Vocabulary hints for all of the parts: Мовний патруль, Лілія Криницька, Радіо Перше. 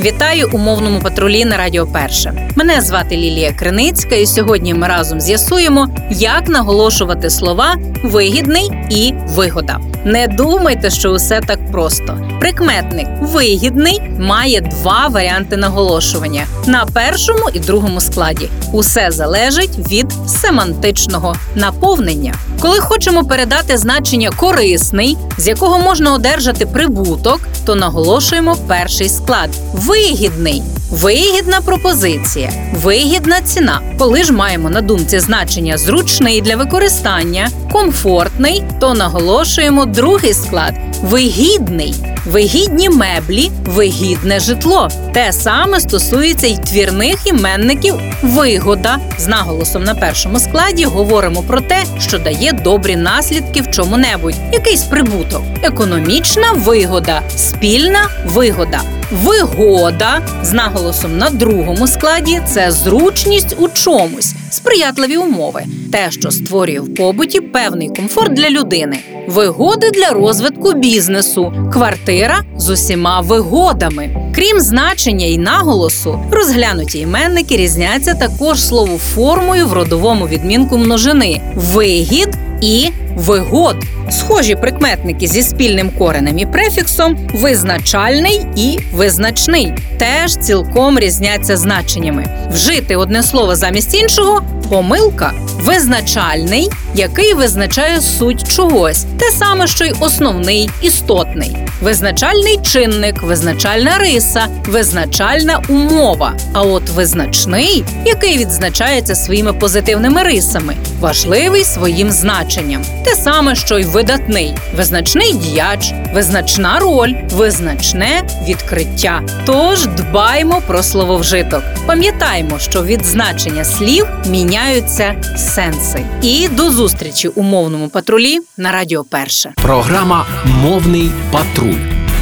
Вітаю у «Мовному патрулі» на Радіо Перше. Мене звати Лілія Криницька, і сьогодні ми разом з'ясуємо, як наголошувати слова «вигідний» і «вигода». Не думайте, що усе так просто. Прикметник «вигідний» має два варіанти наголошування на першому і другому складі. Усе залежить від семантичного наповнення. Коли хочемо передати значення «корисний», з якого можна одержати прибуток, то наголошуємо перший склад – «вигідний». Вигідна пропозиція, вигідна ціна. Коли ж маємо на думці значення «зручний для використання», «комфортний», то наголошуємо другий склад – «вигідний». Вигідні меблі, вигідне житло. Те саме стосується й твірних іменників «вигода». З наголосом на першому складі говоримо про те, що дає добрі наслідки в чому-небудь, якийсь прибуток. Економічна вигода, спільна вигода. Вигода з наголосом на другому складі – це зручність у чомусь, сприятливі умови, те, що створює в побуті певний комфорт для людини. Вигоди для розвитку бізнесу, квартира з усіма вигодами. Крім значення і наголосу, розглянуті іменники різняться також словоформою в родовому відмінку множини – вигід і вигод. Схожі прикметники зі спільним коренем і префіксом – визначальний і визначний – теж цілком різняться значеннями. Вжити одне слово замість іншого – помилка. Визначальний, який визначає суть чогось, те саме, що й основний, істотний. Визначальний чинник, визначальна риса, визначальна умова. А от визначний, який відзначається своїми позитивними рисами, важливий своїм значенням, те саме, що й видатний, визначний діяч, визначна роль, визначне відкриття. Тож дбаймо про слововжиток. Пам'ятаємо, що від значення слів міняються сенси. І до зустрічі у «Мовному патрулі» на Радіо Перше. Програма «Мовний патруль»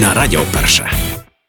на Радіо Перше.